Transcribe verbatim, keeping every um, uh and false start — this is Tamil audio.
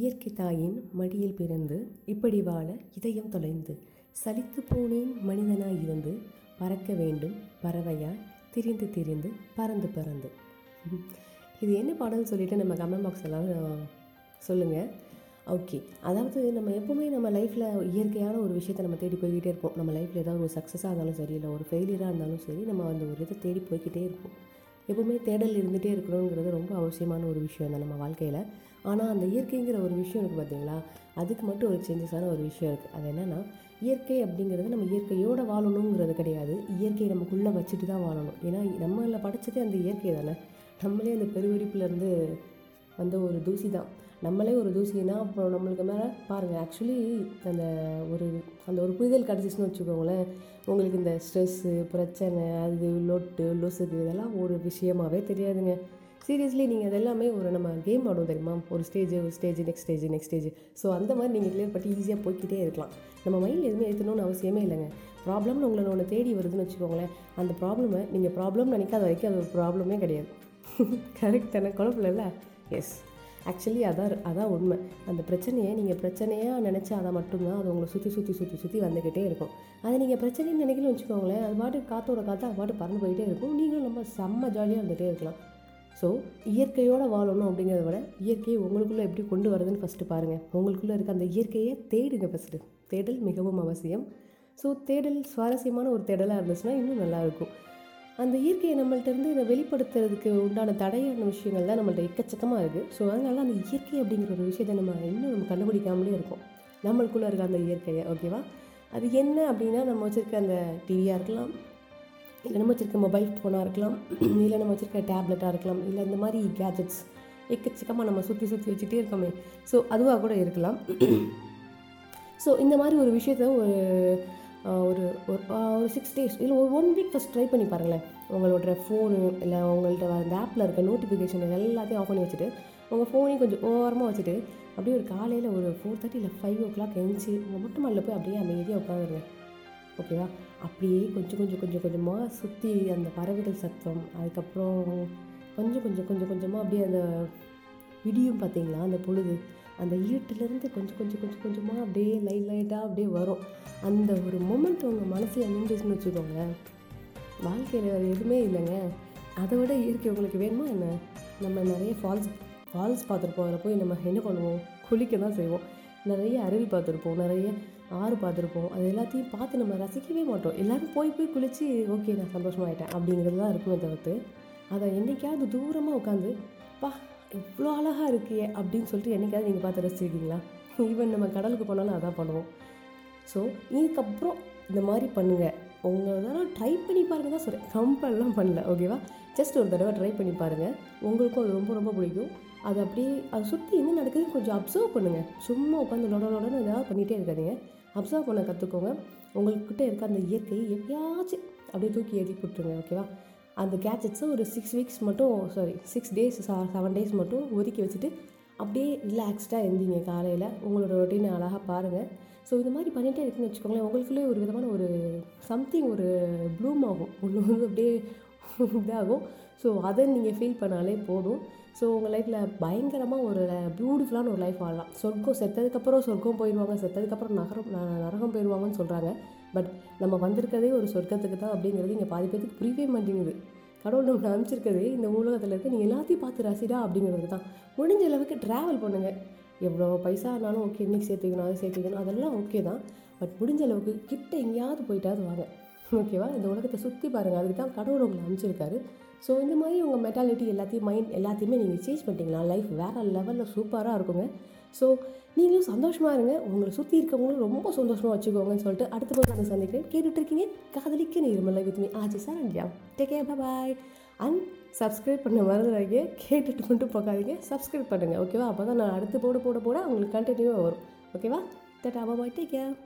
இயற்கை தாயின் மடியில் பிறந்து இப்படி வாழ இதயம் தொலைந்து சலித்து போனேன் மனிதனாய் இருந்து பறக்க வேண்டும் பறவையாய் திரிந்து திரிந்து பறந்து பறந்து. இது என்ன பாடல்னு சொல்லிவிட்டு நம்ம கமெண்ட் பாக்ஸ் எல்லாம் சொல்லுங்கள். ஓகே, அதாவது நம்ம எப்போவுமே நம்ம லைஃப்பில் இயற்கையான ஒரு விஷயத்தை நம்ம தேடி போய்கிட்டே இருப்போம். நம்ம லைஃப்பில் ஏதாவது ஒரு சக்ஸஸாக இருந்தாலும் சரி, இல்லை ஒரு ஃபெயிலியராக இருந்தாலும் சரி, நம்ம அந்த ஒரு இதை தேடி போய்கிட்டே இருப்போம். எப்போவுமே தேடல் இருந்துகிட்டே இருக்கணுங்கிறது ரொம்ப அவசியமான ஒரு விஷயம் தான் நம்ம வாழ்க்கையில். ஆனால் அந்த இயற்கைங்கிற ஒரு விஷயம் இருக்குது பார்த்தீங்களா, அதுக்கு மட்டும் ஒரு சேஞ்சஸான ஒரு விஷயம் இருக்குது. அது என்னென்னா, இயற்கை அப்படிங்கிறது நம்ம இயற்கையோடு வாழணுங்கிறது கிடையாது, இயற்கையை நமக்குள்ளே வச்சுட்டு தான் வாழணும். ஏன்னா நம்மளை படைச்சதே அந்த இயற்கை தானே. நம்மளே அந்த பெருவெடிப்புலேருந்து வந்த ஒரு தூசி தான், நம்மளே ஒரு தூசின்னா அப்புறம் நம்மளுக்கு மேலே பாருங்கள். ஆக்சுவலி அந்த ஒரு அந்த ஒரு புரிதல் கிடச்சிச்சின்னு வச்சுக்கோங்களேன், உங்களுக்கு இந்த ஸ்ட்ரெஸ்ஸு, பிரச்சனை, அது லொட்டு லொசுக்கு இதெல்லாம் ஒரு விஷயமாகவே தெரியாதுங்க. சீரியஸ்லி நீங்கள் அதெல்லாமே ஒரு நம்ம கேம் ஆடுவோம் தெரியுமா, ஒரு ஸ்டேஜ் ஒரு stage next stage next stage. So அந்த மாதிரி நீங்கள் கிளியர் பண்ணி ஈஸியாக போய்கிட்டே இருக்கலாம். நம்ம மைண்டில் எதுவுமே ஏற்றணும்னு அவசியமே இல்லைங்க. ப்ராப்ளம்னு உங்களை ஒன்று தேடி வருதுன்னு வச்சுக்கோங்களேன், அந்த ப்ராப்ளமை நீங்கள் ப்ராப்ளம் நினைக்காத வரைக்கும் அது ஒரு ப்ராப்ளமே கிடையாது. கரெக்டான குழப்பம் இல்லை? எஸ், ஆக்சுவலி அதான் அதான் உண்மை. அந்த பிரச்சனையை நீங்கள் பிரச்சனையாக நினச்சா அதை மட்டும்தான் அது உங்களை சுற்றி சுற்றி சுற்றி சுற்றி வந்துக்கிட்டே இருக்கும். அதை நீங்கள் பிரச்சனைன்னு நினைக்கணும்னு வச்சுக்கோங்களேன், அது பாட்டு காற்றோட காற்று அது பாட்டு பறந்து போயிட்டே இருக்கும். நீங்களும் நம்ம செம்ம ஜாலியாக வந்துகிட்டே இருக்கலாம். ஸோ இயற்கையோடு வாழணும் அப்படிங்கிறத விட இயற்கையை உங்களுக்குள்ளே எப்படி கொண்டு வரதுன்னு ஃபஸ்ட்டு பாருங்கள். உங்களுக்குள்ளே இருக்க அந்த இயற்கையை தேடுங்க ஃபஸ்ட்டு. தேடல் மிகவும் அவசியம். ஸோ தேடல் சுவாரஸ்யமான ஒரு தேடலாக இருந்துச்சுன்னா இன்னும் நல்லாயிருக்கும். அந்த இயற்கையை நம்மள்டருந்து வெளிப்படுத்துறதுக்கு உண்டான தடையான விஷயங்கள் தான் நம்மள்ட்ட எக்கச்சக்கமாக இருக்குது. ஸோ அதனால் அந்த இயற்கை அப்படிங்கிற ஒரு விஷயத்தை நம்ம இன்னும் நம்ம கண்டுபிடிக்காமலே இருக்கோம், நம்மளுக்குள்ளே இருக்க அந்த இயற்கையை. ஓகேவா, அது என்ன அப்படின்னா, நம்ம வச்சுருக்க அந்த டிவியாக இருக்கலாம், இல்லை நம்ம வச்சுருக்க மொபைல் ஃபோனாக இருக்கலாம், இல்லை நம்ம வச்சுருக்க டேப்லெட்டாக இருக்கலாம், இல்லை இந்த மாதிரி கேஜெட்ஸ் எக்கச்சக்கமாக நம்ம சுற்றி சுற்றி வச்சுட்டே இருக்கோமே, ஸோ அதுவாக கூட இருக்கலாம். ஸோ இந்த மாதிரி ஒரு விஷயத்த ஒரு ஒரு ஒரு சிக்ஸ் டேஸ் இல்லை ஒரு ஒன் வீக் ஃபஸ்ட் ட்ரை பண்ணி பாருங்களேன். உங்களோட ஃபோனு இல்லை உங்கள்கிட்ட அந்த ஆப்பில் இருக்க நோட்டிஃபிகேஷன் எல்லாத்தையும் ஆஃப் பண்ணி வச்சுட்டு, உங்கள் ஃபோனையும் கொஞ்சம் ஓரமாக வச்சுட்டு, அப்படியே ஒரு காலையில் ஒரு ஃபோர் தேர்ட்டி இல்லை ஃபைவ் ஓ கிளாக் எழுந்துச்சி உங்கள் மொட்டை மாடியில் போய் அப்படியே அமைதியாக உட்காந்துருங்க. ஓகேவா, அப்படியே கொஞ்சம் கொஞ்சம் கொஞ்சம் கொஞ்சமாக சுற்றி அந்த பறவைகள் சத்தம், அதுக்கப்புறம் கொஞ்சம் கொஞ்சம் கொஞ்சம் கொஞ்சமாக அப்படியே அந்த விடியும் பார்த்தீங்களா அந்த பொழுது, அந்த ஈட்டிலேருந்து கொஞ்சம் கொஞ்சம் கொஞ்சம் கொஞ்சமாக அப்படியே லைட் லைட்டாக அப்படியே வரும். அந்த ஒரு மொமெண்ட் உங்கள் மனசில் நின்றுச்சுன்னு வச்சுக்கோங்க, வாழ்க்கையில் வேறு எதுவுமே இல்லைங்க. அதை விட இயற்கை உங்களுக்கு வேணுமா என்ன? நம்ம நிறைய ஃபால்ஸ் ஃபால்ஸ் பார்த்துருப்போம், அதில் போய் நம்ம என்ன பண்ணுவோம், குளிக்க தான் செய்வோம். நிறைய அருவி பார்த்துருப்போம், நிறைய ஆறு பார்த்துருப்போம், அது எல்லாத்தையும் பார்த்து நம்ம ரசிக்கவே மாட்டோம். எல்லோரும் போய் போய் குளித்து ஓகே நான் சந்தோஷமாகிட்டேன் அப்படிங்கிறது தான் இருக்குமே தவிர்த்து, அதை என்றைக்காவது தூரமாக உட்காந்து பா இவ்வளோ அழகாக இருக்கே அப்படின்னு சொல்லிட்டு என்றைக்காவது நீங்கள் பார்த்து ரசிச்சிருக்கீங்களா? ஈவன் நம்ம கடலுக்கு போனாலும் அதான் பண்ணுவோம். ஸோ இதுக்கப்புறம் இந்த மாதிரி பண்ணுங்கள். உங்களை தான் ட்ரை பண்ணி பாருங்கள் தான் சொல்கிறேன், கம்பெல்லாம் பண்ணல. ஓகேவா, ஜஸ்ட் ஒரு தடவை ட்ரை பண்ணி பாருங்கள், உங்களுக்கும் அது ரொம்ப ரொம்ப பிடிக்கும். அது அப்படியே அதை சுற்றி என்ன நடக்குதுன்னு கொஞ்சம் அப்சர்வ் பண்ணுங்கள். சும்மா உட்காந்து லொட லொடன்னு ஏதாவது பண்ணிகிட்டே இருக்காதீங்க, அப்சர்வ் பண்ண கற்றுக்கோங்க. உங்கள்கிட்ட இருக்க அந்த இயற்கையை எப்பயாச்சும் அப்படியே தூக்கி ஏற்றி போட்டுருங்க. ஓகேவா, அந்த கேட்ஜெட்ஸை ஒரு சிக்ஸ் வீக்ஸ் மட்டும் sorry six days seven days மட்டும் ஒதுக்கி வச்சுட்டு அப்படியே ரிலாக்ஸ்டாக இருந்தீங்க. காலையில் உங்களோட ரொட்டீனை அழகாக பாருங்கள். ஸோ இந்த மாதிரி பண்ணிகிட்டே இருக்குன்னு வச்சுக்கோங்களேன், உங்களுக்குள்ளே ஒரு விதமான ஒரு சம்திங் ஒரு ப்ளூம் ஆகும், ஒன்று வந்து அப்படியே இதாகும். ஸோ அதை நீங்கள் ஃபீல் பண்ணாலே போதும். ஸோ உங்கள் லைஃப்பில் பயங்கரமாக ஒரு பியூட்டிஃபுல்லான ஒரு லைஃப் வாழலாம். சொர்க்கம் செத்ததுக்கப்புறம் சொர்க்கம் போயிடுவாங்க, செத்ததுக்கப்புறம் நகரம் நரகம் போயிடுவாங்கன்னு சொல்கிறாங்க. பட் நம்ம வந்திருக்கிறதே ஒரு சொர்க்கத்துக்கு தான் அப்படிங்கிறது இங்கே பாதி பேருக்கு புரியவே மாட்டேங்குது. கடவுள் நம்மளை அனுப்பிச்சிருக்கிறதே இந்த உலகத்தில் இருக்க நீங்கள் எல்லாத்தையும் பார்த்து ரசிடா அப்படிங்கிறது தான். முடிஞ்ச அளவுக்கு ட்ராவல் பண்ணுங்கள். எவ்வளோ பைசா ஆனாலும் ஓகே, இன்றைக்கி சேர்த்துக்கணும் அதை சேர்த்துக்கணும் அதெல்லாம் ஓகே தான். பட் முடிஞ்ச அளவுக்கு கிட்டே எங்கேயாவது போயிட்டாவது வாங்க. ஓகேவா, இந்த உலகத்தை சுற்றி பாருங்கள், அதுக்கு தான் கடவுள் உங்களை அனுப்பிச்சிருக்காரு. ஸோ இந்த மாதிரி உங்கள் மென்டாலிட்டி எல்லாத்தையும் மைண்ட் எல்லாத்தையுமே நீங்கள் சேஞ்ச் பண்ணிட்டீங்களா லைஃப் வேறு லெவலில் சூப்பராக இருக்குங்க. ஸோ நீங்களும் சந்தோஷமாக இருங்க, உங்களை சுற்றி இருக்கவங்களும் ரொம்ப சந்தோஷமாக வச்சுக்கோங்கன்னு சொல்லிட்டு அடுத்த போது நான் சந்திக்கிறேன். கேட்டுட்ருக்கீங்க காதலிக்க நீர்மலை வித்மி ஆச்சு சார் அண்டியா. Take care, bye bye. And subscribe பண்ண மறந்துடாதீங்க, கேட்டுட்டு மட்டும் பார்க்காதீங்க, சப்ஸ்கிரைப் பண்ணுங்கள். ஓகேவா, அப்போ தான் நான் அடுத்து போட போட போட உங்களுக்கு கண்டினியூவாக வரும். ஓகேவா, தட் அபாய், டேக் கேர்.